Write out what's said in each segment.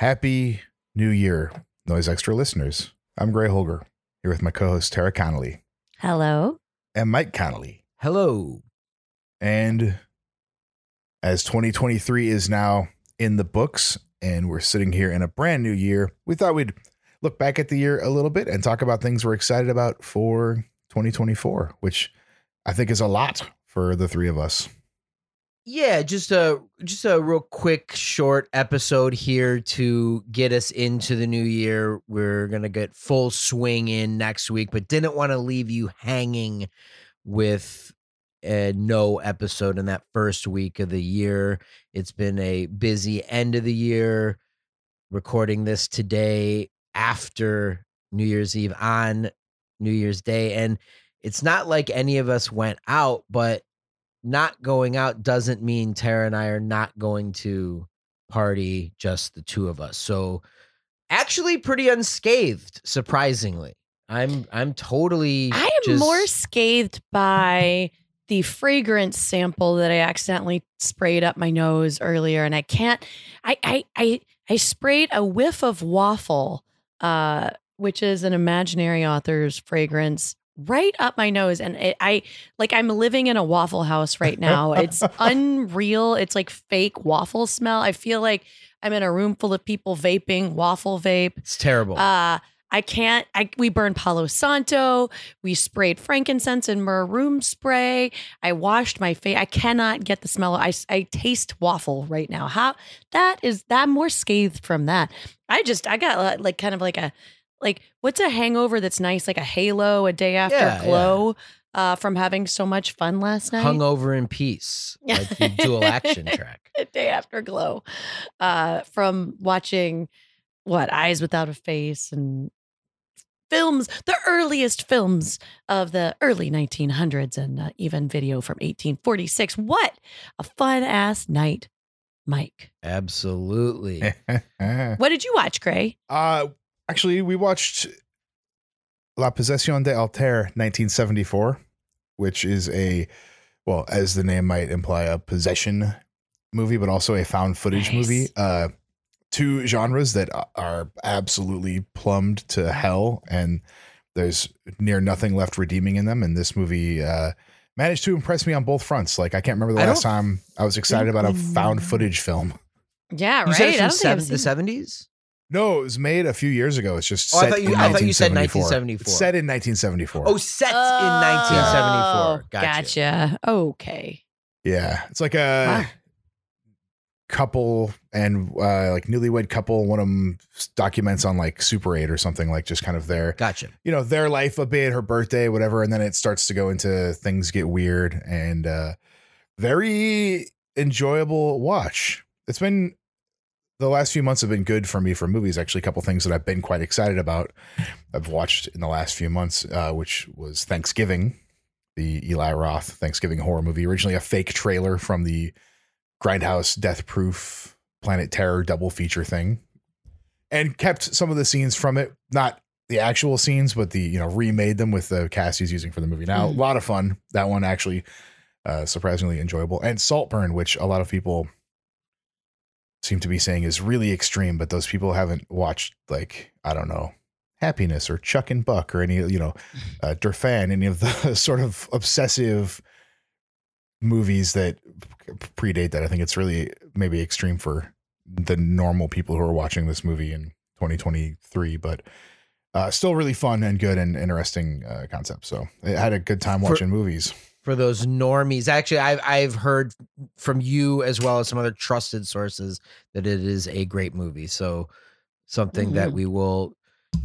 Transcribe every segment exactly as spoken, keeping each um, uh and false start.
Happy New Year, Noise Extra listeners. I'm Gray Holger, here with my co-host Tara Connolly. Hello. And Mike Connolly. Hello. And as twenty twenty-three is now in the books and we're sitting here in a brand new year, we thought we'd look back at the year a little bit and talk about things we're excited about for twenty twenty-four, which I think is a lot for the three of us. Yeah, just a just a real quick, short episode here to get us into the new year. We're going to get full swing in next week, but didn't want to leave you hanging with a no episode in that first week of the year. It's been a busy end of the year, recording this today after New Year's Eve on New Year's Day. And it's not like any of us went out, but not going out doesn't mean Tara and I are not going to party, just the two of us. So actually pretty unscathed, surprisingly. I'm I'm totally I am just... more scathed by the fragrance sample that I accidentally sprayed up my nose earlier. And I can't I I I, I sprayed a whiff of waffle, uh, which is an imaginary author's fragrance, right up my nose. And it, I like I'm living in a Waffle House right now. It's unreal. It's like fake waffle smell. I feel like I'm in a room full of people vaping waffle vape. It's terrible. Uh, I can't. I we burned Palo Santo. We sprayed frankincense and myrrh room spray. I washed my face. I cannot get the smell. I, I taste waffle right now. How that is that more scathed from that. I just I got like kind of like a Like, what's a hangover that's nice? Like a halo, a day after yeah, glow yeah. Uh, from having so much fun last night? Hungover in peace. Like the dual action track. A day after glow uh, from watching, what, Eyes Without a Face and films, the earliest films of the early nineteen hundreds and uh, even video from eighteen forty-six. What a fun-ass night, Mike. Absolutely. What did you watch, Gray? Uh Actually, we watched La Possession de Alter nineteen seventy-four, which is a, well, as the name might imply, a possession movie, but also a found footage nice. movie. Uh, two genres that are absolutely plumbed to hell, and there's near nothing left redeeming in them. And this movie uh, managed to impress me on both fronts. Like, I can't remember the I last time I was excited about a found footage film. Yeah, right. You said it's from seven, the seventies? No, it was made a few years ago. It's just oh, set I thought you, in I thought you said nineteen seventy-four. It's set in nineteen seventy-four. Oh, set oh, in nineteen seventy-four. Gotcha. gotcha. Okay. Yeah. It's like a huh. couple and uh, like newlywed couple. One of them documents on like Super eight or something, like just kind of their, gotcha. you know, their life a bit, her birthday, whatever. And then it starts to go into things get weird and uh, very enjoyable watch. It's been. The last few months have been good for me for movies. Actually, a couple things that I've been quite excited about I've watched in the last few months, uh, which was Thanksgiving, the Eli Roth Thanksgiving horror movie, originally a fake trailer from the Grindhouse Death Proof Planet Terror double feature thing, and kept some of the scenes from it, not the actual scenes, but the, you know, remade them with the cast he's using for the movie. Now, mm. a lot of fun. That one actually uh, surprisingly enjoyable. And Saltburn, which a lot of people seem to be saying is really extreme, but those people haven't watched, like, I don't know, Happiness or Chuck and Buck or any, you know, uh, Durfan, any of the sort of obsessive movies that predate that. I think it's really maybe extreme for the normal people who are watching this movie in twenty twenty-three, but uh, still really fun and good and interesting uh, concept. So I had a good time watching for- movies. For those normies, actually, I've I've heard from you as well as some other trusted sources that it is a great movie. So something mm-hmm. that we will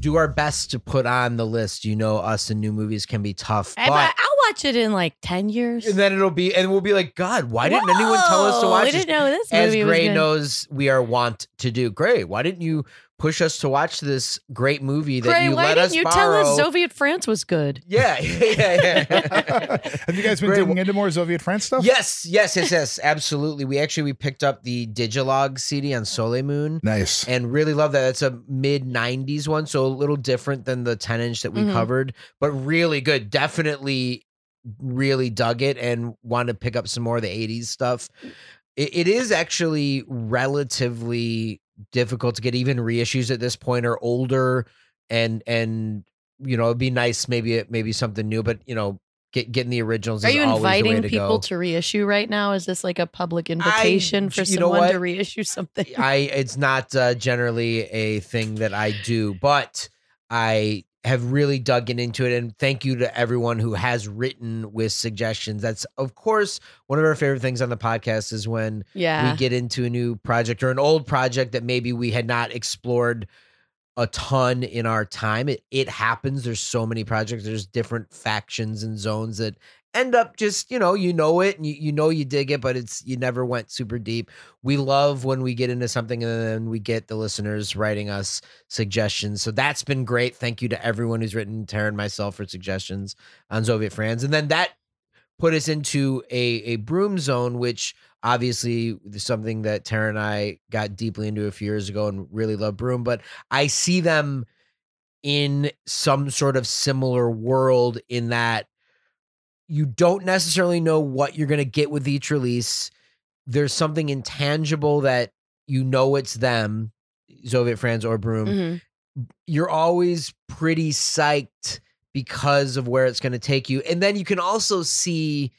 do our best to put on the list. You know, us and new movies can be tough. But I, I'll watch it in like ten years, and then it'll be and we'll be like, God, why didn't Whoa, anyone tell us to watch? We didn't this? know this. As movie Gray was knows, we are wont to do. Gray, why didn't you push us to watch this great movie that Gray, you let us borrow? Why didn't you borrow. tell us Zoviet France was good? Yeah, yeah, yeah. Have you guys been Gray, digging into more Zoviet France stuff? Yes, yes, yes, yes, absolutely. We actually, we picked up the Digilog C D on Soleil Moon. Nice. And really love that. It's a mid nineties one, so a little different than the ten inch that we mm-hmm. covered, but really good. Definitely really dug it and wanted to pick up some more of the eighties stuff. It, it is actually relatively difficult to get. Even reissues at this point are older, and and you know, it'd be nice maybe maybe something new, but you know, get, getting the originals is always the way to go. Are you inviting people to reissue right now? Is this like a public invitation I, for someone to reissue something? I it's not uh, generally a thing that I do, but I have really dug into it, and thank you to everyone who has written with suggestions. That's of course one of our favorite things on the podcast is when yeah. we get into a new project or an old project that maybe we had not explored a ton in our time. It, it happens. There's so many projects. There's different factions and zones that end up just, you know, you know it and you, you know, you dig it, but it's, you never went super deep. We love when we get into something and then we get the listeners writing us suggestions. So that's been great. Thank you to everyone who's written, Tara and myself, for suggestions on Zoviet France. And then that put us into a, a broom zone, which obviously is something that Tara and I got deeply into a few years ago and really love Broom, but I see them in some sort of similar world in that you don't necessarily know what you're going to get with each release. There's something intangible that you know it's them, Zoviet France or Broom. Mm-hmm. You're always pretty psyched because of where it's going to take you. And then you can also see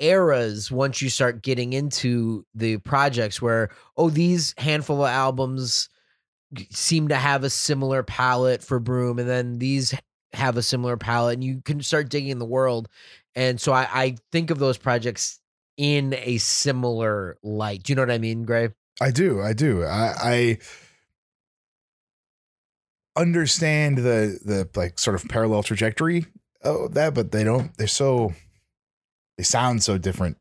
eras once you start getting into the projects where, oh, these handful of albums seem to have a similar palette for Broom, and then these have a similar palette, and you can start digging in the world. And so I, I think of those projects in a similar light. Do you know what I mean, Gray? I do. I do. I, I understand the, the like sort of parallel trajectory of that, but they don't, they're so, they sound so different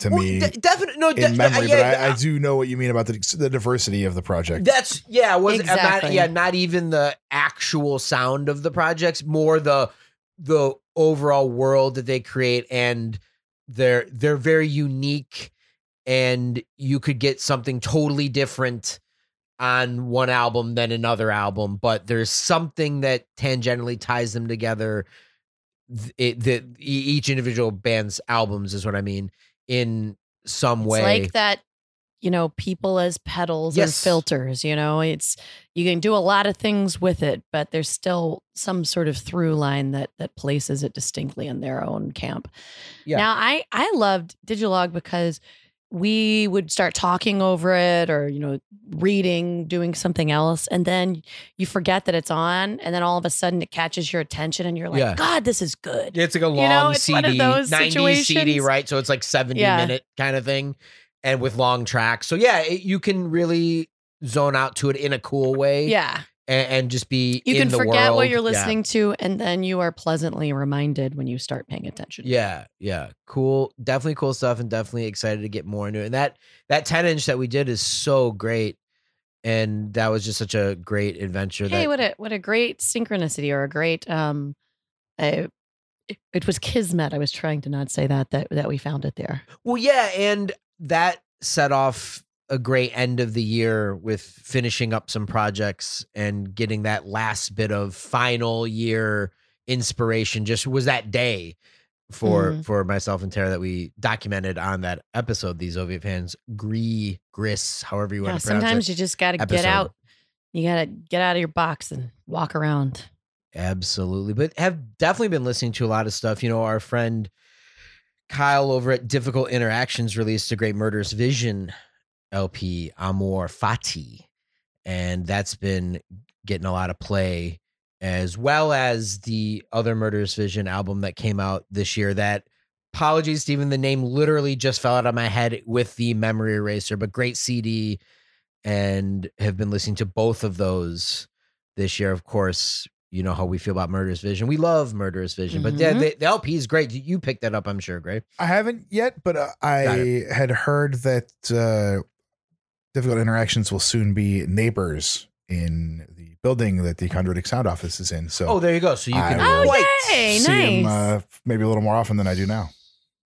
to well, me. De- definitely, no, de- in memory, yeah, but I, I do know what you mean about the, the diversity of the project. That's yeah, was exactly. not, yeah, not even the actual sound of the projects, more the the overall world that they create, and they're they're very unique, and you could get something totally different on one album than another album, but there's something that tangentially ties them together. It, the, each individual band's albums is what I mean in some it's way. Like that, you know, people as pedals yes. and filters, you know, it's, you can do a lot of things with it, but there's still some sort of through line that, that places it distinctly in their own camp. Yeah. Now I, I loved Digilog because we would start talking over it or, you know, reading, doing something else. And then you forget that it's on. And then all of a sudden it catches your attention and you're like, yeah. God, this is good. It's like a long you know, it's C D, one of those ninety C D, right? So it's like seventy yeah. minute kind of thing and with long tracks. So yeah, it, you can really zone out to it in a cool way. Yeah. And, and just be you in can the forget world. What you're listening yeah. to. And then you are pleasantly reminded when you start paying attention. Yeah. Yeah. Cool. Definitely cool stuff, and definitely excited to get more into it. And that, that ten inch that we did is so great. And that was just such a great adventure. Hey, that, what a, what a great synchronicity or a great, um, I, it, it was kismet. I was trying to not say that, that, that we found it there. Well, yeah. And that set off a great end of the year with finishing up some projects and getting that last bit of final year inspiration. Just was that day for, mm-hmm. for myself and Tara that we documented on that episode, these Zoviet fans, Gris, Gris, however you yeah, want to pronounce it. Sometimes you just got to get out. You got to get out of your box and walk around. Absolutely. But have definitely been listening to a lot of stuff. You know, our friend Kyle over at Difficult Interactions released a great Murderous Vision L P, Amor Fati, and that's been getting a lot of play, as well as the other Murderous Vision album that came out this year. That, apologies, Stephen, the name literally just fell out of my head with the Memory Eraser, but great C D, and have been listening to both of those this year. Of course, you know how we feel about Murderous Vision. We love Murderous Vision, mm-hmm. but yeah, the, the L P is great. You picked that up, I'm sure, Gray. I haven't yet, but uh, I had heard that uh, Difficult Interactions will soon be neighbors in the building that the Chondritic Sound office is in. So, oh, there you go. So you can oh, quite yay, see nice. Him uh, maybe a little more often than I do now.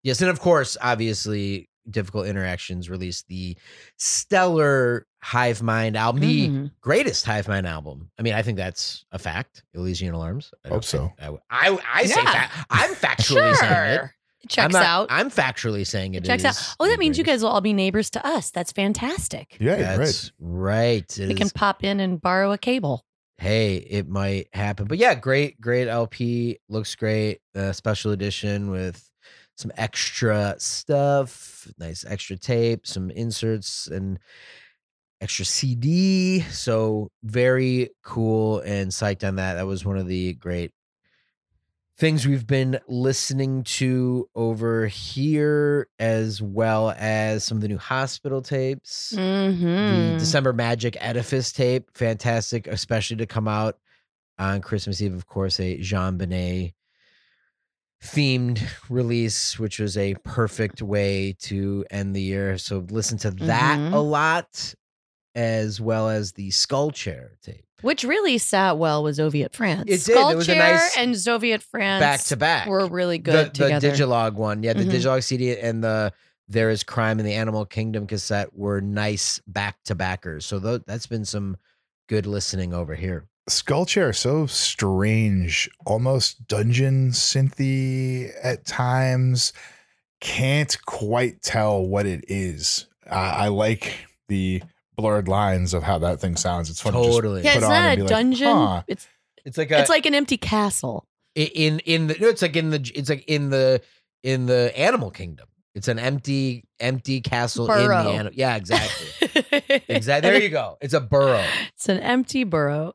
Yes, and of course, obviously, Difficult Interactions released the stellar Hive Mind album, the mm. greatest Hive Mind album. I mean, I think that's a fact. Elysian Alarms. I hope so. I, I, I yeah. say that. I'm factually sure. saying it. Checks I'm not, out. I'm factually saying it, it checks is. Out. Oh, that means you guys will all be neighbors to us. That's fantastic. Yeah, that's right. right. We is. can pop in and borrow a cable. Hey, it might happen. But yeah, great, great L P. Looks great. Uh, special edition with some extra stuff, nice extra tape, some inserts, and extra C D. So very cool and psyched on that. That was one of the great things we've been listening to over here, as well as some of the new Hospital tapes. Mm-hmm. The December Magic Edifice tape, fantastic, especially to come out on Christmas Eve. Of course, a Jean Benet themed release, which was a perfect way to end the year. So listen to that mm-hmm. a lot, as well as the Skullchair tape. Which really sat well with Zoviet France. It did. Skullchair it was a nice and Zoviet France back to back were really good the, together. The Digilog one, yeah, the mm-hmm. Digilog C D and the There Is Crime in the Animal Kingdom cassette were nice back to backers. So th that's been some good listening over here. Skullchair, so strange, almost dungeon synthy at times. Can't quite tell what it is. Uh, I like the blurred lines of how that thing sounds. It's fun totally. To just yeah, put it's on not and be a dungeon. Like, huh. It's it's like a, it's like an empty castle. In in the no, it's like in the it's like in the in the Animal Kingdom. It's an empty empty castle burrow. in the animal. Yeah, exactly. exactly. There you go. It's a burrow. It's an empty burrow.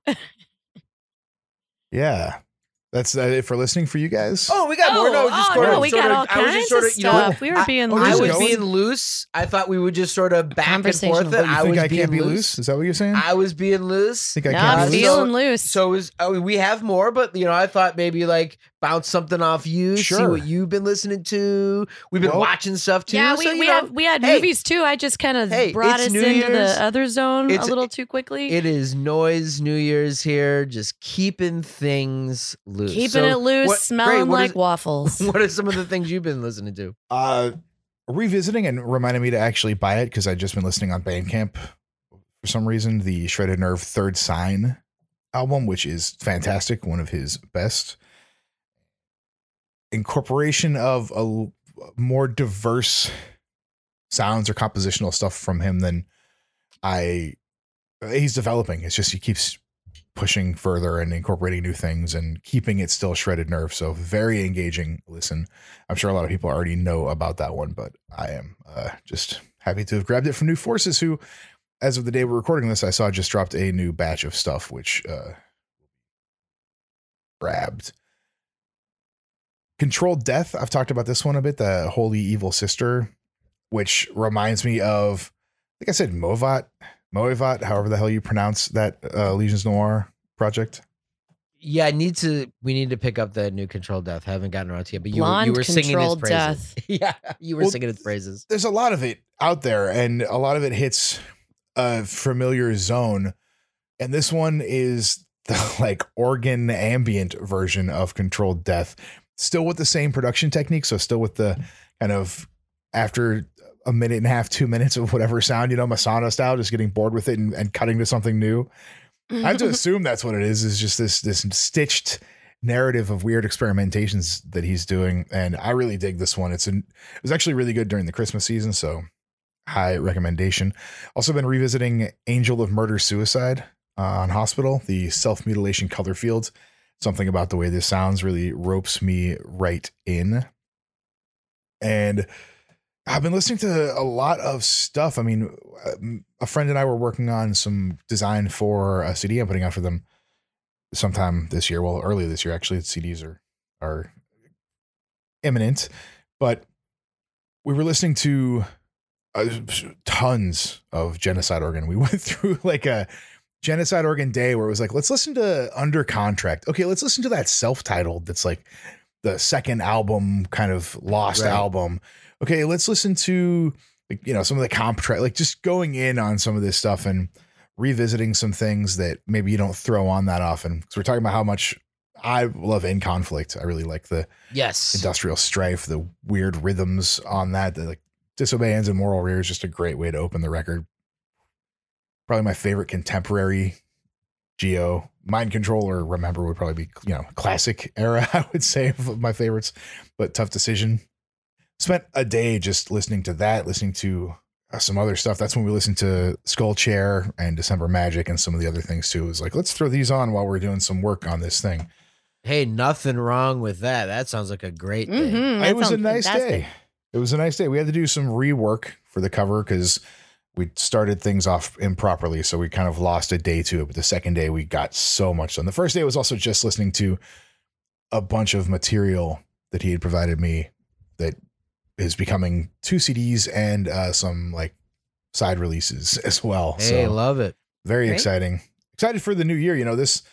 yeah. That's uh, it for listening for you guys. Oh, we got oh, more. No, just oh, sort no, of, we sort got of, all kinds just sort of, of stuff. Know, we were being I, loose. I was being loose. I thought we would just sort of back and forth. You I think was I can't be loose? loose? Is that what you're saying? I was being loose. Think I no, can't I'm be feeling loose. loose. So it was, I mean, we have more, but you know, I thought maybe like bounce something off you, sure. see what you've been listening to. We've been well, watching stuff too. Yeah, we so, we, know, have, we had hey, movies too. I just kind of hey, brought us New into Year's. the other zone it's, a little too quickly. It is noise New Year's here, just keeping things loose. Keeping so it loose, what, smelling great, like is, waffles. What are some of the things you've been listening to? Uh, revisiting and reminded me to actually buy it because I'd just been listening on Bandcamp for some reason. The Shredded Nerve Third Sign album, which is fantastic. One of his best. Incorporation of a more diverse sounds or compositional stuff from him than I he's developing. It's just he keeps pushing further and incorporating new things and keeping it still Shredded Nerve. So very engaging. Listen, I'm sure a lot of people already know about that one, but I am uh, just happy to have grabbed it from New Forces, who, as of the day we're recording this, I saw just dropped a new batch of stuff, which uh, grabbed. Controlled Death. I've talked about this one a bit, the Holy Evil Sister, which reminds me of, like I said, Movat. Moivat, however the hell you pronounce that uh, Legions Noir project. Yeah, I need to. We need to pick up the new Controlled Death. I haven't gotten around to it, but you, you were singing his praises. yeah, you were well, singing his praises. There's a lot of it out there, and a lot of it hits a familiar zone. And this one is the like organ ambient version of Controlled Death, still with the same production technique, so still with the kind of after a minute and a half, two minutes of whatever sound, you know, Masano style, just getting bored with it and, and cutting to something new. I have to assume that's what it is, is just this, this stitched narrative of weird experimentations that he's doing. And I really dig this one. It's an, it was actually really good during the Christmas season. So high recommendation. Also been revisiting Angel of Murder Suicide uh, on Hospital, the self-mutilation color fields. Something about the way this sounds really ropes me right in. And I've been listening to a lot of stuff. I mean, a friend and I were working on some design for a C D I'm putting out for them sometime this year. Well, earlier this year, actually. The C Ds are, are imminent, but we were listening to uh, tons of Genocide Organ. We went through like a Genocide Organ day where it was like, let's listen to Under Contract. Okay, let's listen to that self-titled that's like the second album, kind of lost right. album. Okay, let's listen to, like, you know, some of the comp track, like just going in on some of this stuff and revisiting some things that maybe you don't throw on that often. Because we're talking about how much I love In Conflict. I really like the yes industrial strife, the weird rhythms on that. The, like Disobey Ends and Moral Rear is just a great way to open the record. Probably my favorite contemporary Geo. Mind Control or Remember would probably be, you know, classic era, I would say, of my favorites. But Tough Decision spent a day just listening to that, listening to uh, some other stuff. That's when we listened to Skullchair and December Magic and some of the other things too. It was like, let's throw these on while we're doing some work on this thing. Hey, nothing wrong with that. That sounds like a great day. Mm-hmm, it was a nice fantastic. day. It was a nice day. We had to do some rework for the cover because we started things off improperly, so we kind of lost a day to it. But the second day, we got so much done. The first day was also just listening to a bunch of material that he had provided me that is becoming two C Ds and uh, some like side releases as well. Hey, so, love it. Very Great. exciting. Excited for the new year. You know, this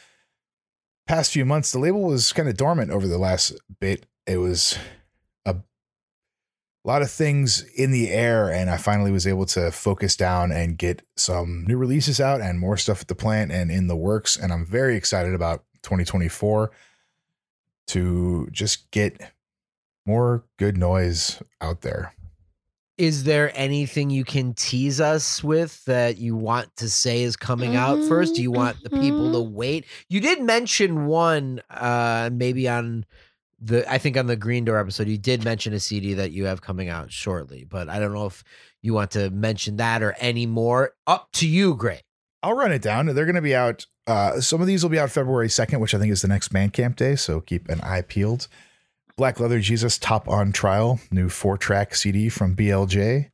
past few months, the label was kind of dormant over the last bit. It was a lot of things in the air, and I finally was able to focus down and get some new releases out and more stuff at the plant and in the works. And I'm very excited about twenty twenty-four to just get more good noise out there. Is there anything you can tease us with that you want to say is coming mm-hmm. out first? Do you want mm-hmm. the people to wait? You did mention one, uh, maybe on the, I think on the Green Door episode, you did mention a C D that you have coming out shortly, but I don't know if you want to mention that or any more. Up to you, Gray. I'll run it down. They're going to be out. Uh, some of these will be out February second, which I think is the next Man Camp Day. So keep an eye peeled. Black Leather Jesus, Top on Trial, new four-track C D from B L J.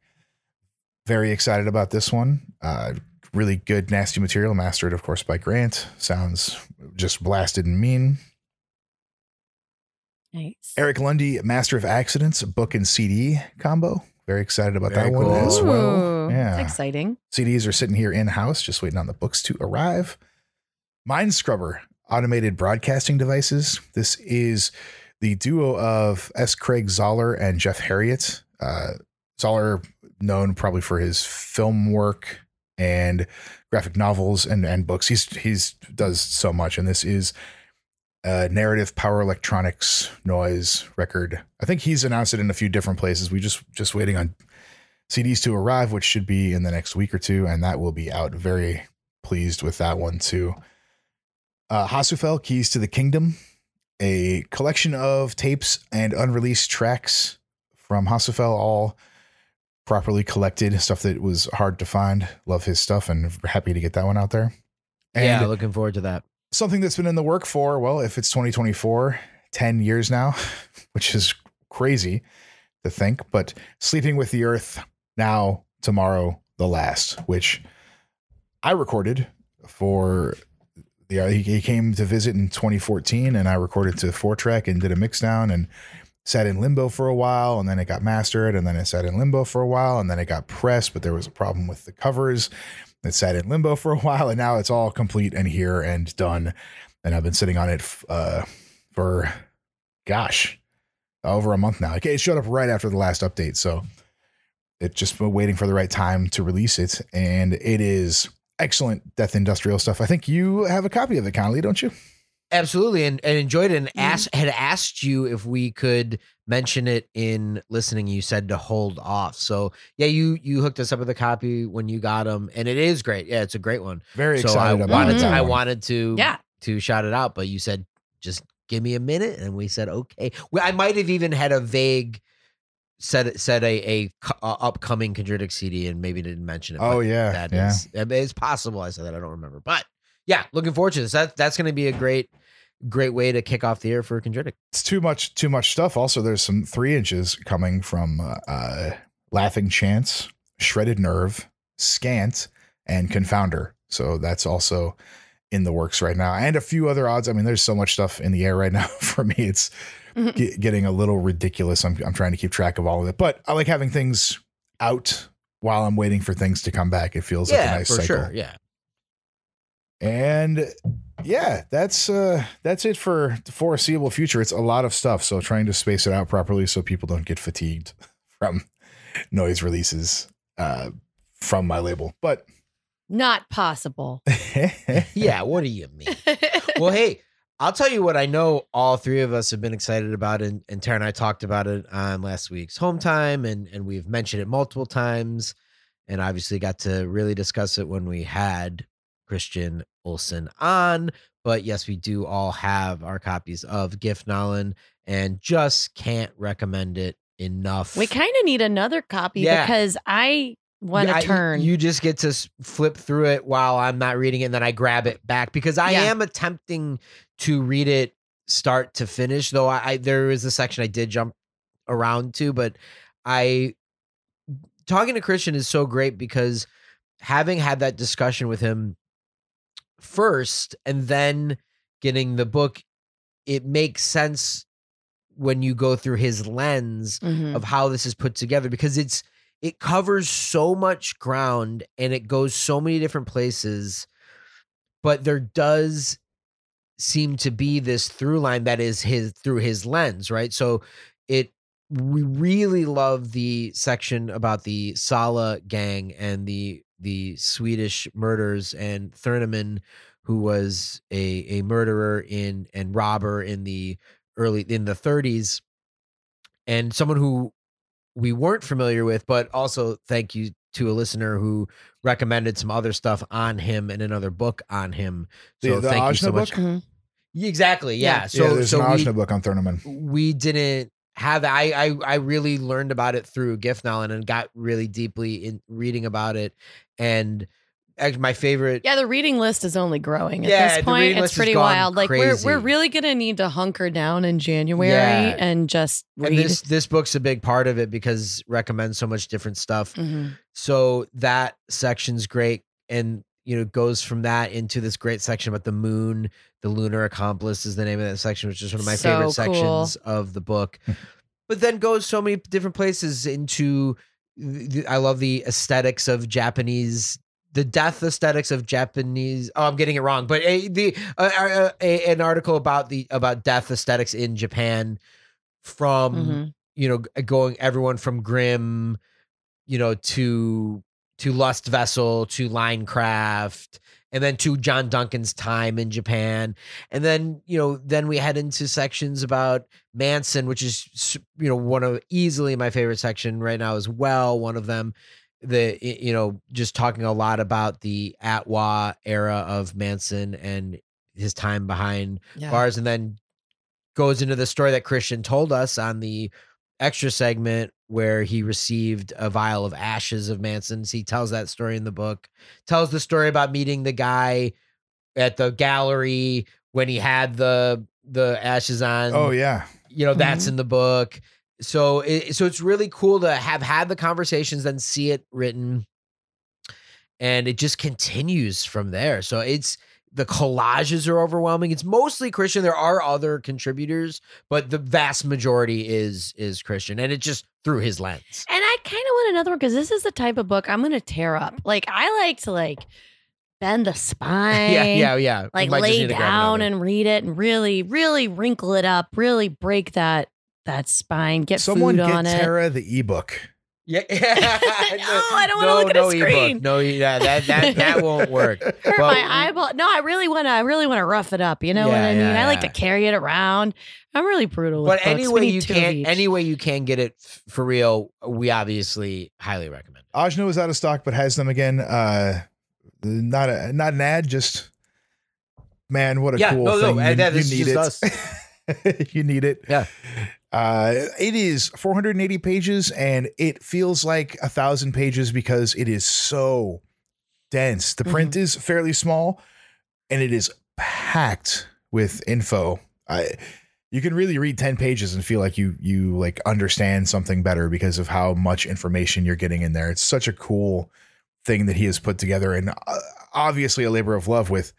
Very excited about this one. Uh, really good, nasty material, mastered, of course, by Grant. Sounds just blasted and mean. Nice. Eric Lundy, Master of Accidents, book and C D combo. Very excited about Very that cool. one as well. Ooh, yeah, that's exciting. C Ds are sitting here in-house, just waiting on the books to arrive. Mind Scrubber, Automated Broadcasting Devices. This is the duo of S. Craig Zoller and Jeff Harriott. Uh, Zoller, known probably for his film work and graphic novels and, and books. He's he's does so much. And this is a narrative power electronics noise record. I think he's announced it in a few different places. We just just waiting on C Ds to arrive, which should be in the next week or two. And that will be out. Very pleased with that one, too. Uh, Hasufel, Keys to the Kingdom. A collection of tapes and unreleased tracks from Hasufel, all properly collected, stuff that was hard to find. Love his stuff and happy to get that one out there. And yeah, looking forward to that. Something that's been in the work for, well, if it's twenty twenty-four, ten years now, which is crazy to think, but Sleeping with the Earth, Now, Tomorrow, The Last, which I recorded for... Yeah, he, he came to visit in twenty fourteen, and I recorded to four track and did a mix down and sat in limbo for a while, and then it got mastered, and then it sat in limbo for a while, and then it got pressed, but there was a problem with the covers. It sat in limbo for a while, and now it's all complete and here and done. And I've been sitting on it f- uh, for, gosh, over a month now. Okay, it showed up right after the last update, so it just been waiting for the right time to release it, and it is... excellent Death Industrial stuff. I think you have a copy of it, Connolly, don't you? Absolutely, and, and enjoyed it, and asked, had asked you if we could mention it in listening. You said to hold off. So, yeah, you you hooked us up with a copy when you got them, and it is great. Yeah, it's a great one. Very so excited I about wanted to, I wanted to, yeah. to shout it out, but you said, just give me a minute, and we said, okay. Well, I might have even had a vague... Said said a, a, a upcoming Chondritic C D and maybe didn't mention it. Oh yeah, that yeah. is it's possible. I said that I don't remember, but yeah, looking forward to this. That that's going to be a great great way to kick off the year for Chondritic. It's too much too much stuff. Also, there's some three inches coming from uh, uh, Laughing Chance, Shredded Nerve, Scant, and Confounder. So that's also in the works right now, and a few other odds. I mean, there's so much stuff in the air right now for me. It's Get, getting a little ridiculous. I'm I'm trying to keep track of all of it, but I like having things out while I'm waiting for things to come back. It feels yeah, like a nice for cycle. Sure. Yeah. And yeah, that's uh, that's it for the foreseeable future. It's a lot of stuff, so trying to space it out properly so people don't get fatigued from noise releases uh, from my label, but not possible. Yeah. What do you mean? Well, hey. I'll tell you what I know all three of us have been excited about, and, and Tara and I talked about it on last week's Home Time, and, and we've mentioned it multiple times, and obviously got to really discuss it when we had Christian Olsen on. But yes, we do all have our copies of Gift Nolan, and just can't recommend it enough. We kind of need another copy yeah. because I want to yeah, turn. You just get to flip through it while I'm not reading it, and then I grab it back because I yeah. am attempting to read it start to finish, though I, I there is a section I did jump around to, but I talking to Christian is so great because having had that discussion with him first and then getting the book, it makes sense when you go through his lens mm-hmm. of how this is put together, because it's it covers so much ground and it goes so many different places, but there does seem to be this through line that is his through his lens, right? So it we really love the section about the Sala gang and the the Swedish murders and Thurneman, who was a a murderer in and robber in the early in the thirties, and someone who we weren't familiar with, but also thank you to a listener who recommended some other stuff on him and another book on him. So the, the thank Ajna you so much. Book? Exactly. Yeah. yeah. So yeah, there's so an Ajna we, book on Thurneman. We didn't have that. I, I, I really learned about it through Gift Nolan and got really deeply in reading about it. And actually my favorite. Yeah. The reading list is only growing at yeah, this point. It's pretty wild. Like crazy. we're, we're really going to need to hunker down in January yeah. and just read. And this, this book's a big part of it because it recommends so much different stuff. Mm-hmm. So that section's great. And, you know, goes from that into this great section about the moon. The Lunar Accomplice is the name of that section, which is one of my so favorite cool. sections of the book, but then goes so many different places into, I love the aesthetics of Japanese The death aesthetics of Japanese. Oh, I'm getting it wrong, but a, the uh, uh, a, an article about the about death aesthetics in Japan, from mm-hmm. you know going everyone from grim, you know to to Lust Vessel to Linecraft, and then to John Duncan's time in Japan, and then you know then we head into sections about Manson, which is you know one of easily my favorite section right now as well. One of them. The, you know, just talking a lot about the Atwa era of Manson and his time behind yeah. bars, and then goes into the story that Christian told us on the extra segment where he received a vial of ashes of Manson's. He tells that story in the book, tells the story about meeting the guy at the gallery when he had the, the ashes on. Oh yeah. You know, that's mm-hmm. in the book. So, it, so it's really cool to have had the conversations and see it written, and it just continues from there. So it's, the collages are overwhelming. It's mostly Christian. There are other contributors, but the vast majority is, is Christian, and it's just through his lens. And I kind of want another one, because this is the type of book I'm going to tear up. Like I like to like bend the spine. yeah. Yeah. Yeah. Like lay down and read it and really, really wrinkle it up, really break that. That's fine. Get someone food get on Tara it. The ebook. Yeah. no, I don't want to no, look at no a screen. E-book. No, yeah, that that that won't work. Hurt well, my eyeball. No, I really want to. I really want to rough it up. You know yeah, what I mean? Yeah, yeah. I like to carry it around. I'm really brutal. But anyway, you can anyway you can get it for real. We obviously highly recommend it. Ajna is out of stock, but has them again. Uh, not a not an ad. Just man, what a yeah, cool no, thing. No, you, that, you need it. Us. you need it. Yeah. Uh, it is four hundred eighty pages, and it feels like a thousand pages because it is so dense. The print mm-hmm. is fairly small, and it is packed with info. I, you can really read ten pages and feel like you you like understand something better because of how much information you're getting in there. It's such a cool thing that he has put together, and obviously a labor of love with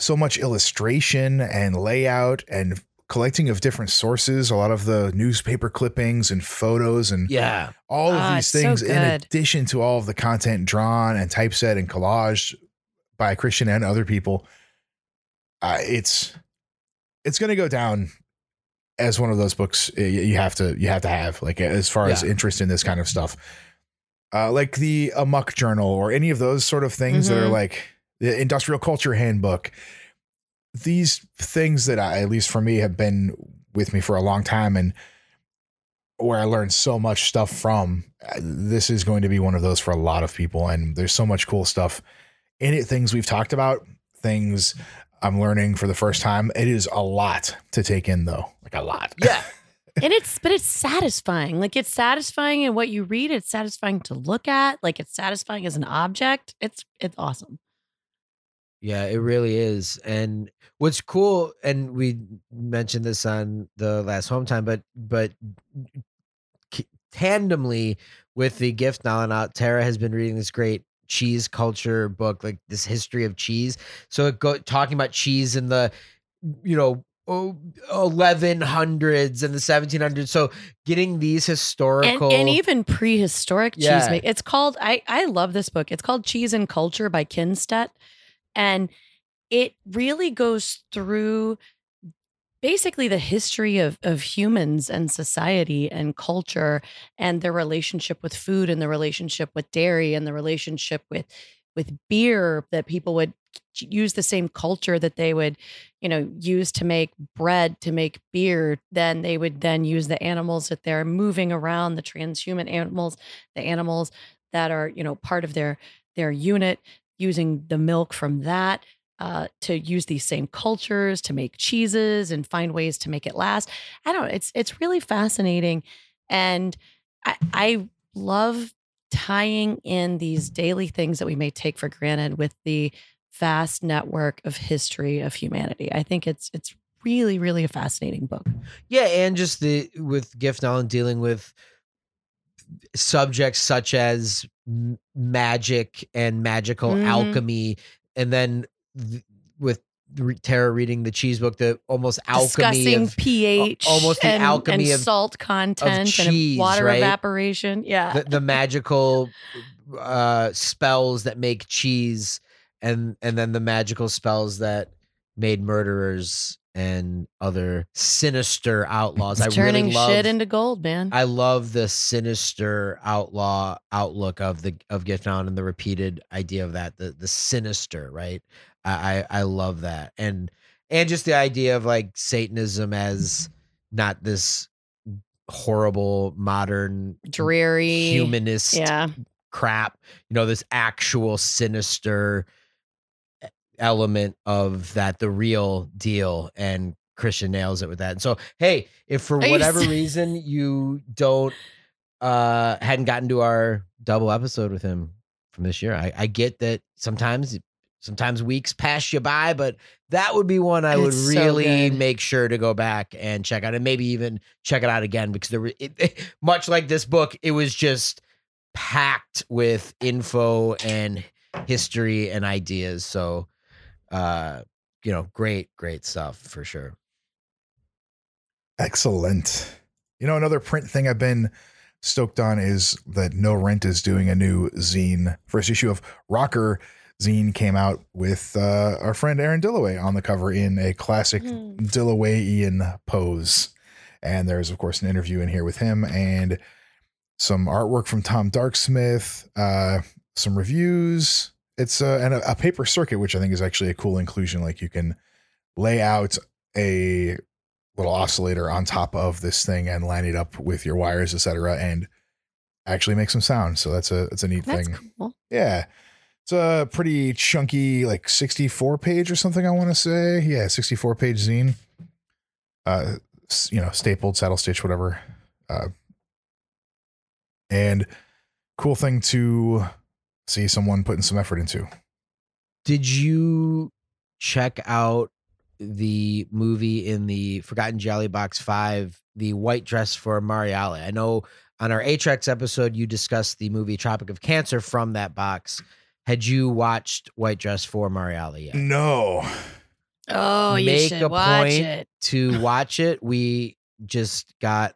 so much illustration and layout and collecting of different sources, a lot of the newspaper clippings and photos and yeah, all of ah, these things so in addition to all of the content drawn and typeset and collaged by Christian and other people. Uh, it's, it's going to go down as one of those books you have to, you have to have like, as far yeah. as interest in this kind of stuff, uh, like the Amok Journal or any of those sort of things mm-hmm. that are like the Industrial Culture Handbook. These things that I, at least for me, have been with me for a long time and where I learned so much stuff from, this is going to be one of those for a lot of people. And there's so much cool stuff in it. Things we've talked about, things I'm learning for the first time. It is a lot to take in though. Like a lot. Yeah. And it's, but it's satisfying. Like, it's satisfying in what you read. It's satisfying to look at. Like, it's satisfying as an object. It's, it's awesome. Yeah, it really is. And what's cool, and we mentioned this on the last home time, but, but tandemly with the gift now and out, Tara has been reading this great cheese culture book, like this history of cheese. So it go talking about cheese in the, you know, Oh, eleven hundreds and the seventeen hundreds. So getting these historical and, and even prehistoric yeah. cheese. Make, it's called, I, I love this book. It's called Cheese and Culture by Kinstedt. And it really goes through basically the history of, of humans and society and culture and their relationship with food and the relationship with dairy and the relationship with, with beer, that people would use the same culture that they would, you know, use to make bread, to make beer. Then they would then use the animals that they're moving around, the transhuman animals, the animals that are, you know, part of their, their unit, using the milk from that uh, to use these same cultures, to make cheeses and find ways to make it last. I don't know. It's, it's really fascinating. And I, I love tying in these daily things that we may take for granted with the vast network of history of humanity. I think it's it's really, really a fascinating book. Yeah, and just the with Gift Nolan dealing with subjects such as magic and magical mm-hmm. alchemy, and then th with Tara reading the cheese book, the almost alchemy discussing of pH, almost the and, alchemy and of salt content of cheese, and water right? evaporation. Yeah, the, the magical uh, spells that make cheese. And and then the magical spells that made murderers and other sinister outlaws. It's I turning really love, shit into gold, man. I love the sinister outlaw outlook of the of Gift Nolan and the repeated idea of that. The the sinister, right? I, I I love that. And and just the idea of like Satanism as not this horrible modern dreary humanist yeah. crap, you know, this actual sinister element of that, the real deal, and Christian nails it with that. And so, hey, if for Are whatever you reason you don't uh hadn't gotten to our double episode with him from this year, I, I get that sometimes sometimes weeks pass you by, but that would be one I would it's really so make sure to go back and check out, and maybe even check it out again, because there were it, it, much like this book, it was just packed with info and history and ideas. So uh you know, great great stuff for sure. Excellent. You know, another print thing I've been stoked on is that No Rent is doing a new zine. First issue of Rocker zine came out with uh our friend Aaron Dillaway on the cover in a classic mm. Dillawayian pose, and there's of course an interview in here with him and some artwork from Tom Darksmith, uh, some reviews. It's uh, and a, a paper circuit, which I think is actually a cool inclusion. Like, you can lay out a little oscillator on top of this thing and line it up with your wires, et cetera, and actually make some sound. So that's a, that's a neat that's thing. Cool. Yeah. It's a pretty chunky, like sixty-four page or something, I want to say. Yeah. sixty-four page zine, uh, you know, stapled, saddle stitch, whatever, uh, and cool thing to see someone putting some effort into. Did you check out the movie in the Forgotten Jelly Box five, The White Dress for Marielle? I know on our Atrax episode, you discussed the movie Tropic of Cancer from that box. Had you watched White Dress for Marielle yet? No. Oh, Make you should a watch point it. to watch it. We just got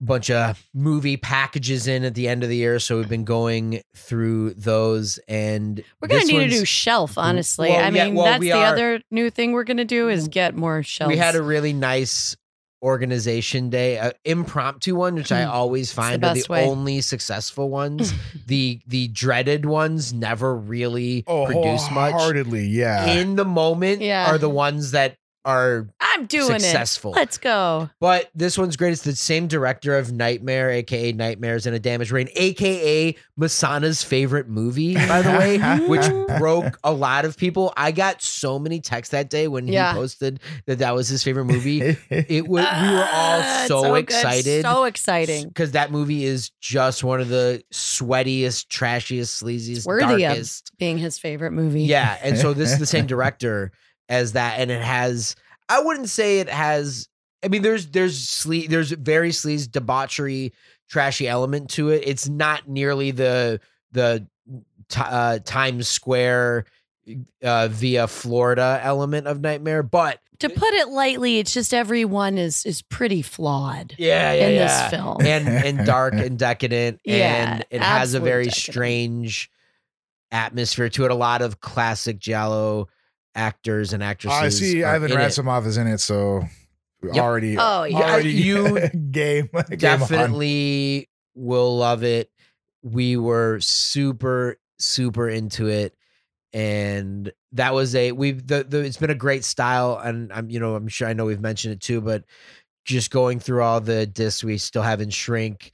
bunch of movie packages in at the end of the year, so we've been going through those, and we're gonna need a new shelf, honestly. Well, I mean, yeah, well, that's the are, other new thing we're gonna do is get more shelves. We had a really nice organization day, an impromptu one, which I always find the are the way. only successful ones. the the dreaded ones never really oh, produce much. Wholeheartedly, yeah. In the moment, yeah. are the ones that are. I I'm doing successful. It. Let's go. But this one's great. It's the same director of Nightmare, a k a. Nightmares in a Damaged Rain, a k a. Masana's favorite movie, by the way, which broke a lot of people. I got so many texts that day when yeah. he posted that that was his favorite movie. It was, we were all so, so excited. Good. So exciting. Because that movie is just one of the sweatiest, trashiest, sleaziest, worthy darkest. Of being his favorite movie. Yeah, and so this is the same director as that, and it has... I wouldn't say it has. I mean, there's there's sle there's very sleaze, debauchery, trashy element to it. It's not nearly the the uh, Times Square uh, via Florida element of Nightmare, but to put it lightly, it's just everyone is is pretty flawed. Yeah, yeah, in yeah. this film, and and dark and decadent, yeah, and it has a very decadent. strange atmosphere to it. A lot of classic giallo actors and actresses. I see Ivan Rasimov is in it, so yep. already, oh, yeah. already you game definitely game will love it. We were super, super into it, and that was a we've the, the it's been a great style, and I'm you know I'm sure I know we've mentioned it too, but just going through all the discs we still have in Shrink,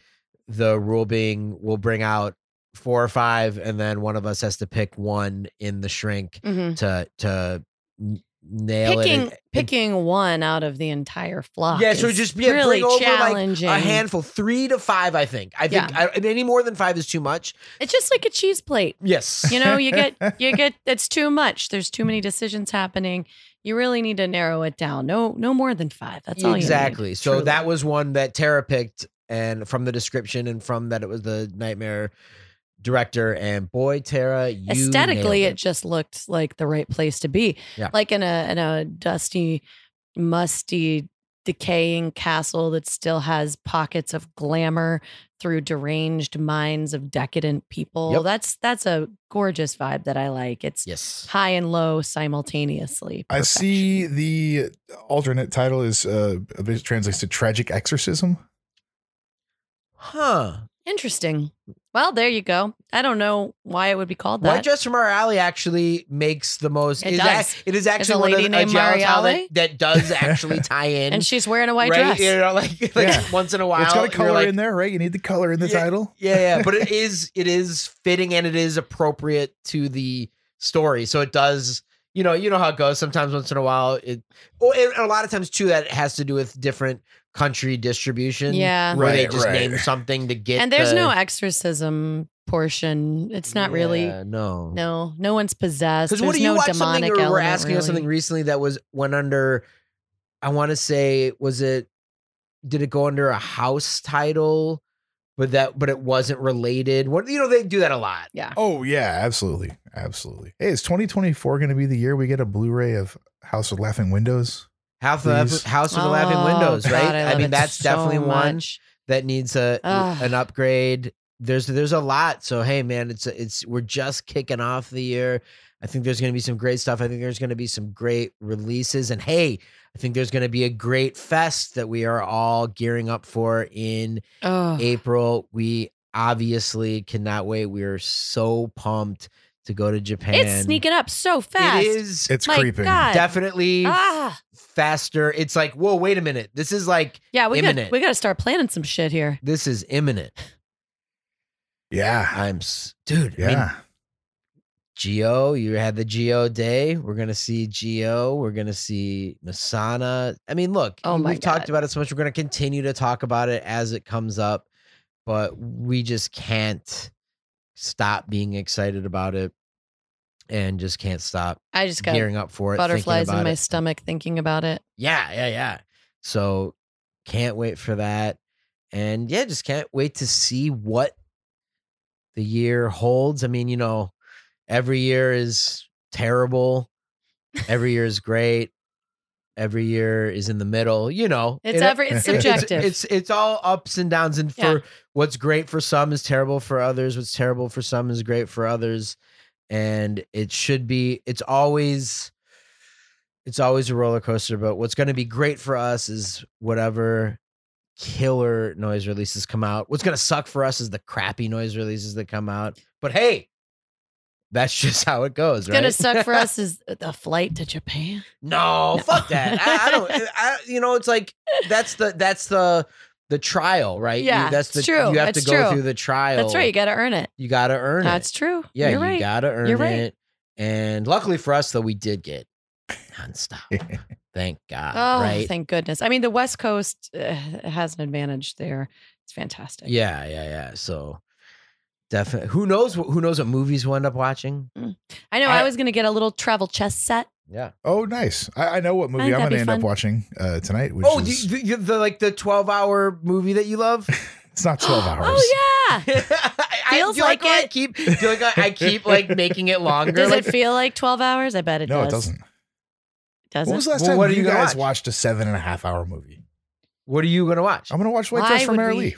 the rule being we'll bring out four or five, and then one of us has to pick one in the Shrink mm-hmm. to to nail picking, it. And, picking and, one out of the entire flock. Yeah, so just yeah, really bring challenging. Over like a handful, three to five, I think. I yeah. think I, any more than five is too much. It's just like a cheese plate. Yes, you know, you get you get it's too much. There's too many decisions happening. You really need to narrow it down. No, no more than five. That's all. Exactly. You need, so truly. That was one that Tara picked, and from the description and from that it was the Nightmare director, and boy, Tara, you aesthetically, it. it just looked like the right place to be. Yeah. Like in a in a dusty, musty, decaying castle that still has pockets of glamour through deranged minds of decadent people. Yep. That's that's a gorgeous vibe that I like. It's yes. high and low simultaneously. Perfection. I see the alternate title is uh, translates to Tragic Exorcism. Huh. Interesting. Well, there you go. I don't know why it would be called that. White Dress for Marielle actually makes the most. It, is does. A, it is actually one of the that, that does actually tie in. And she's wearing a white right? dress. You know, like, like yeah. once in a while. It's got a color like, in there, right? You need the color in the yeah, title. Yeah, yeah. But it is it is fitting, and it is appropriate to the story. So it does, you know, you know how it goes. Sometimes once in a while, it oh, and a lot of times too, that has to do with different country distribution, yeah, where right, they just right. name something to get. And there's the, no exorcism portion. It's not yeah, really. No, no, no one's possessed. Because what do you no watch something? You were asking really. us something recently that was went under. I want to say, was it? Did it go under a house title? But that, but it wasn't related. What you know, they do that a lot. Yeah. Oh yeah, absolutely, absolutely. Hey, is twenty twenty-four going to be the year we get a Blu-ray of House with Laughing Windows? House of, House of oh, the Laughing Windows, right? God, I, I mean, that's so definitely one much. that needs a Ugh. an upgrade. There's there's a lot. So hey, man, it's it's we're just kicking off the year. I think there's going to be some great stuff. I think there's going to be some great releases. And hey, I think there's going to be a great fest that we are all gearing up for in Ugh. April. We obviously cannot wait. We are so pumped to go to Japan. It's sneaking up so fast. It is. It's My creeping. God. Definitely ah. faster. It's like, whoa, wait a minute. This is like yeah, we imminent. Gotta, we got to start planning some shit here. This is imminent. Yeah. I'm, dude. Yeah. I mean, Geo, you had the Geo day. We're going to see Geo. We're going to see Masana. I mean, look, oh we've God. talked about it so much. We're going to continue to talk about it as it comes up, but we just can't stop being excited about it, and just can't stop. I just got gearing up for it. Butterflies in my it. stomach thinking about it. Yeah, yeah, yeah. So can't wait for that, and yeah, just can't wait to see what the year holds. I mean, you know, every year is terrible. Every year is great. Every year is in the middle, you know. It's it, every it's subjective. It's, it's it's all ups and downs, and for yeah. what's great for some is terrible for others. What's terrible for some is great for others, and it should be. It's always, it's always a roller coaster. But what's going to be great for us is whatever killer noise releases come out. What's going to suck for us is the crappy noise releases that come out. But hey, That's just how it goes, it's right? It's going to suck for us is a flight to Japan. No, no. Fuck that. I, I don't, I, you know, it's like, that's the, that's the, the trial, right? Yeah, you, that's the, true. You have it's to go true. Through the trial. That's right. You got to earn it. You got to earn that's it. That's true. Yeah, You're you right. got to earn You're right. it. And luckily for us, though, we did get nonstop. Thank God. Oh, right? Thank goodness. I mean, the West Coast uh, has an advantage there. It's fantastic. Yeah, yeah, yeah. So definitely. Who knows? Who knows what movies we'll end up watching? Mm. I know. I, I was going to get a little travel chess set. Yeah. Oh, nice. I, I know what movie I'm going to end fun. up watching uh, tonight. Which oh, is... the, the, the like the twelve hour movie that you love. It's not twelve hours. Oh yeah. Feels I, like, like it. I keep. Feel like I, I keep like making it longer. Does like, it feel like twelve hours? I bet it. No, does. it doesn't. Doesn't. When was the last well, time what you, you guys watch? watched a seven and a half hour movie? What are you going to watch? I'm going to watch White Dress for Marielle.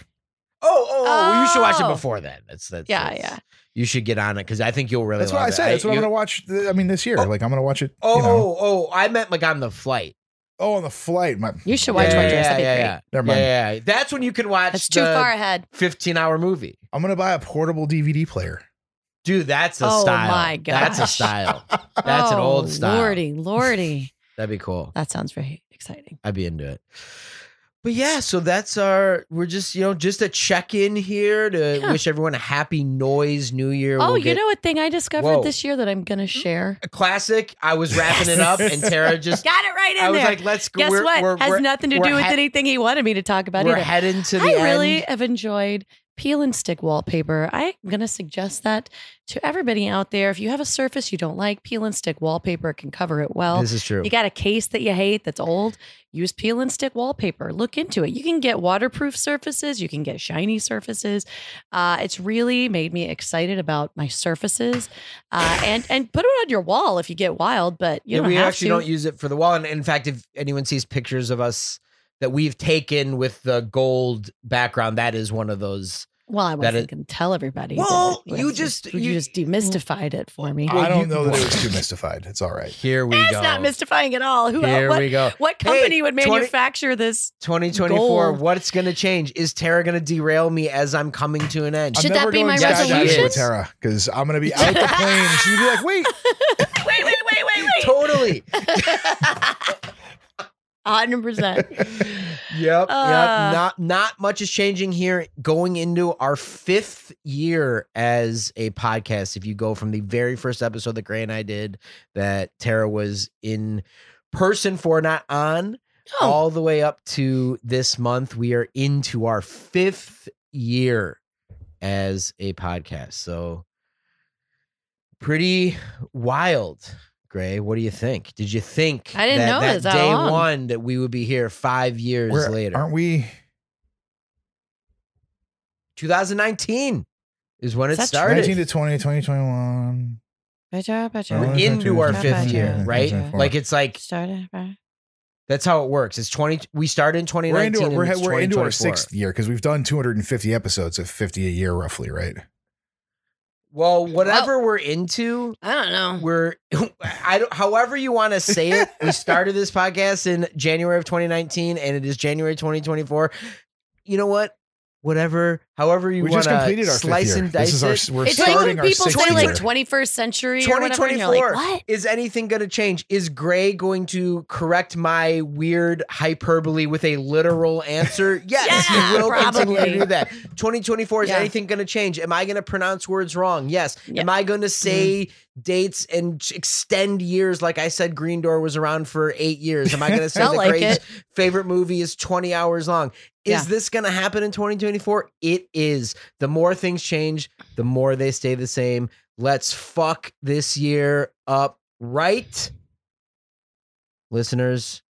Oh, oh, oh. Well, you should watch it before then. That's that's yeah, that's, yeah. You should get on it because I think you'll really. That's what I said. That's what I'm going to watch. I mean, this year, oh, like I'm going to watch it. Oh, you know. oh, oh, I meant like on the flight. Oh, on the flight, my. You should watch yeah, White Dress. Yeah, yeah, yeah. Never mind. Yeah, yeah, that's when you can watch. That's too far ahead. fifteen hour movie. I'm going to buy a portable D V D player. Dude, that's a oh style. Oh my god, that's a style. That's oh, an old style. Lordy, lordy. That'd be cool. That sounds very exciting. I'd be into it. But yeah, so that's our. We're just you know just a check in here to yeah. wish everyone a happy noise New Year. Oh, we'll you get, know a thing I discovered whoa. this year that I'm gonna share. A classic. I was wrapping it up, and Tara just got it right in there. I was there. like, let's go. Guess we're, what? We're, Has we're, nothing to do with anything he wanted me to talk about. We're either. heading to the. I end. really have enjoyed. Peel and stick wallpaper. I'm going to suggest that to everybody out there. If you have a surface you don't like, peel and stick wallpaper can cover it well. This is true. You got a case that you hate that's old, use peel and stick wallpaper. Look into it. You can get waterproof surfaces. You can get shiny surfaces. Uh, it's really made me excited about my surfaces. Uh, and and put it on your wall if you get wild, but you yeah, don't we have actually to. don't use it for the wall. And in fact, if anyone sees pictures of us that we've taken with the gold background, that is one of those. Well, I wasn't going to tell everybody. Well, you just you, you just demystified it for me. I don't know that it was demystified. It's all right. Here we That's go. It's not mystifying at all. Who Here what, we go. What company hey, would manufacture twenty, this? twenty twenty-four. Gold? What's going to change? Is Tara going to derail me as I'm coming to an end? Should I'm that be my resolution with Tara? Because I'm going to be out the plane. She'd be like, wait, wait, wait, wait, wait, wait. Totally. one hundred percent. Yep. Uh, yep. Not not much is changing here. Going into our fifth year as a podcast, if you go from the very first episode that Gray and I did, that Tara was in person for, not on, oh. all the way up to this month, we are into our fifth year as a podcast. So pretty wild. Gray, what do you think? Did you think I didn't that, know that, that day long. one that we would be here five years We're, later? Aren't we? twenty nineteen is when is it started. nineteen to twenty, twenty, twenty-one. Better, better. We're into our fifth year, right? Like it's like started. That's how it works. It's twenty. We started in twenty nineteen. We're into, and we're, it's we're into our sixth year because we've done two hundred fifty episodes of fifty a year, roughly, right? Well, whatever well, we're into, I don't know. We're, I don't, however you want to say it. We started this podcast in January of twenty nineteen, and it is January twenty twenty-four. You know what? Whatever, however you want to slice and dice it. This is our, we're it's starting like when people say like twenty-first century or whatever, and you're like, what? Is anything going to change? Is Gray going to correct my weird hyperbole with a literal answer? Yes, yeah, he will probably. continue to do that. twenty twenty-four, is yeah. anything going to change? Am I going to pronounce words wrong? Yes. Yep. Am I going to say... Mm. dates and extend years? Like I said, Green Door was around for eight years. Am I going to say the like Gray's favorite movie is twenty hours long? Is yeah. this going to happen in twenty twenty-four? It is. The more things change, the more they stay the same. Let's fuck this year up, right? Listeners,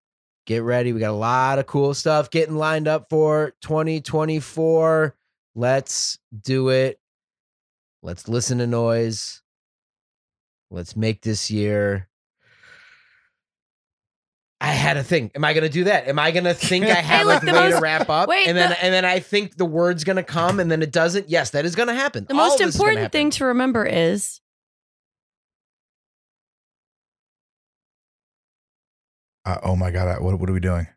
get ready. We got a lot of cool stuff getting lined up for twenty twenty-four. Let's do it. Let's listen to noise. Let's make this year. I had a thing. Am I going to do that? Am I going to think I have hey, look, like, a way most, to wrap up? Wait, and then the, and then I think the word's going to come and then it doesn't. Yes, that is going to happen. The All most important thing to remember is. Uh, oh, my God. What, what are we doing?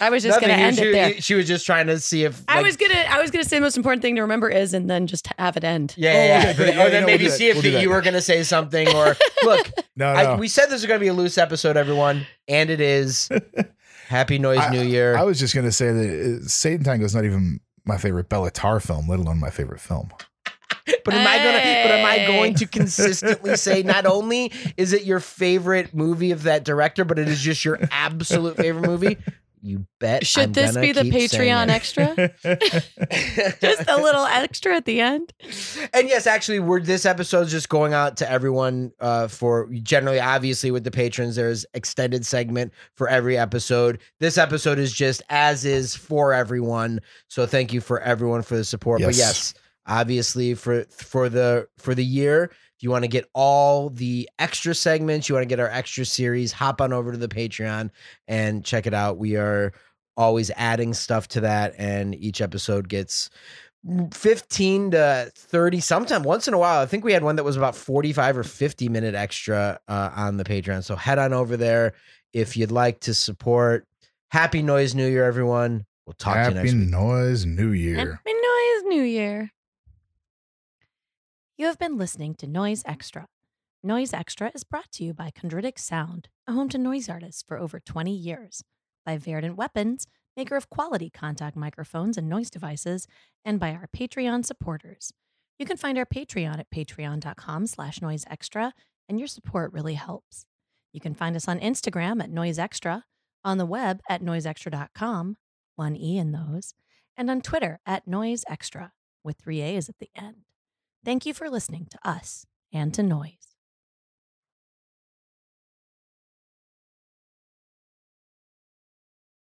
I was just going to end she, it there. She was just trying to see if like, I was going to. I was going to say the most important thing to remember is, and then just have it end. Yeah, yeah. yeah. yeah or then no, maybe we'll see if we'll you were going to say something. Or look, no, no. I, we said this is going to be a loose episode, everyone, and it is. Happy Noise I, New Year. I was just going to say that Satan Tango is not even my favorite Bellatar film, let alone my favorite film. But am hey. I gonna? But am I going to consistently say not only is it your favorite movie of that director, but it is just your absolute favorite movie? You bet. Should I'm this be the Patreon extra? Just a little extra at the end. And yes, actually, we're this episode's just going out to everyone uh, for generally, obviously, with the patrons, there's extended segment for every episode. This episode is just as is for everyone. So thank you for everyone for the support. Yes. But yes, obviously, for for the for the year. You want to get all the extra segments, you want to get our extra series, hop on over to the Patreon and check it out. We are always adding stuff to that, and each episode gets fifteen to thirty, sometimes once in a while. I think we had one that was about forty-five or fifty minute extra uh, on the Patreon. So head on over there if you'd like to support. Happy Noise New Year, everyone. We'll talk Happy to you next week. Happy Noise New Year. Happy Noise New Year. You have been listening to Noise Extra. Noise Extra is brought to you by Chondritic Sound, a home to noise artists for over twenty years, by Verdant Weapons, maker of quality contact microphones and noise devices, and by our Patreon supporters. You can find our Patreon at patreon.com slash noise extra, and your support really helps. You can find us on Instagram at Noise Extra, on the web at noise extra dot com, one E in those, and on Twitter at Noise Extra, with three A's at the end. Thank you for listening to us and to Noise.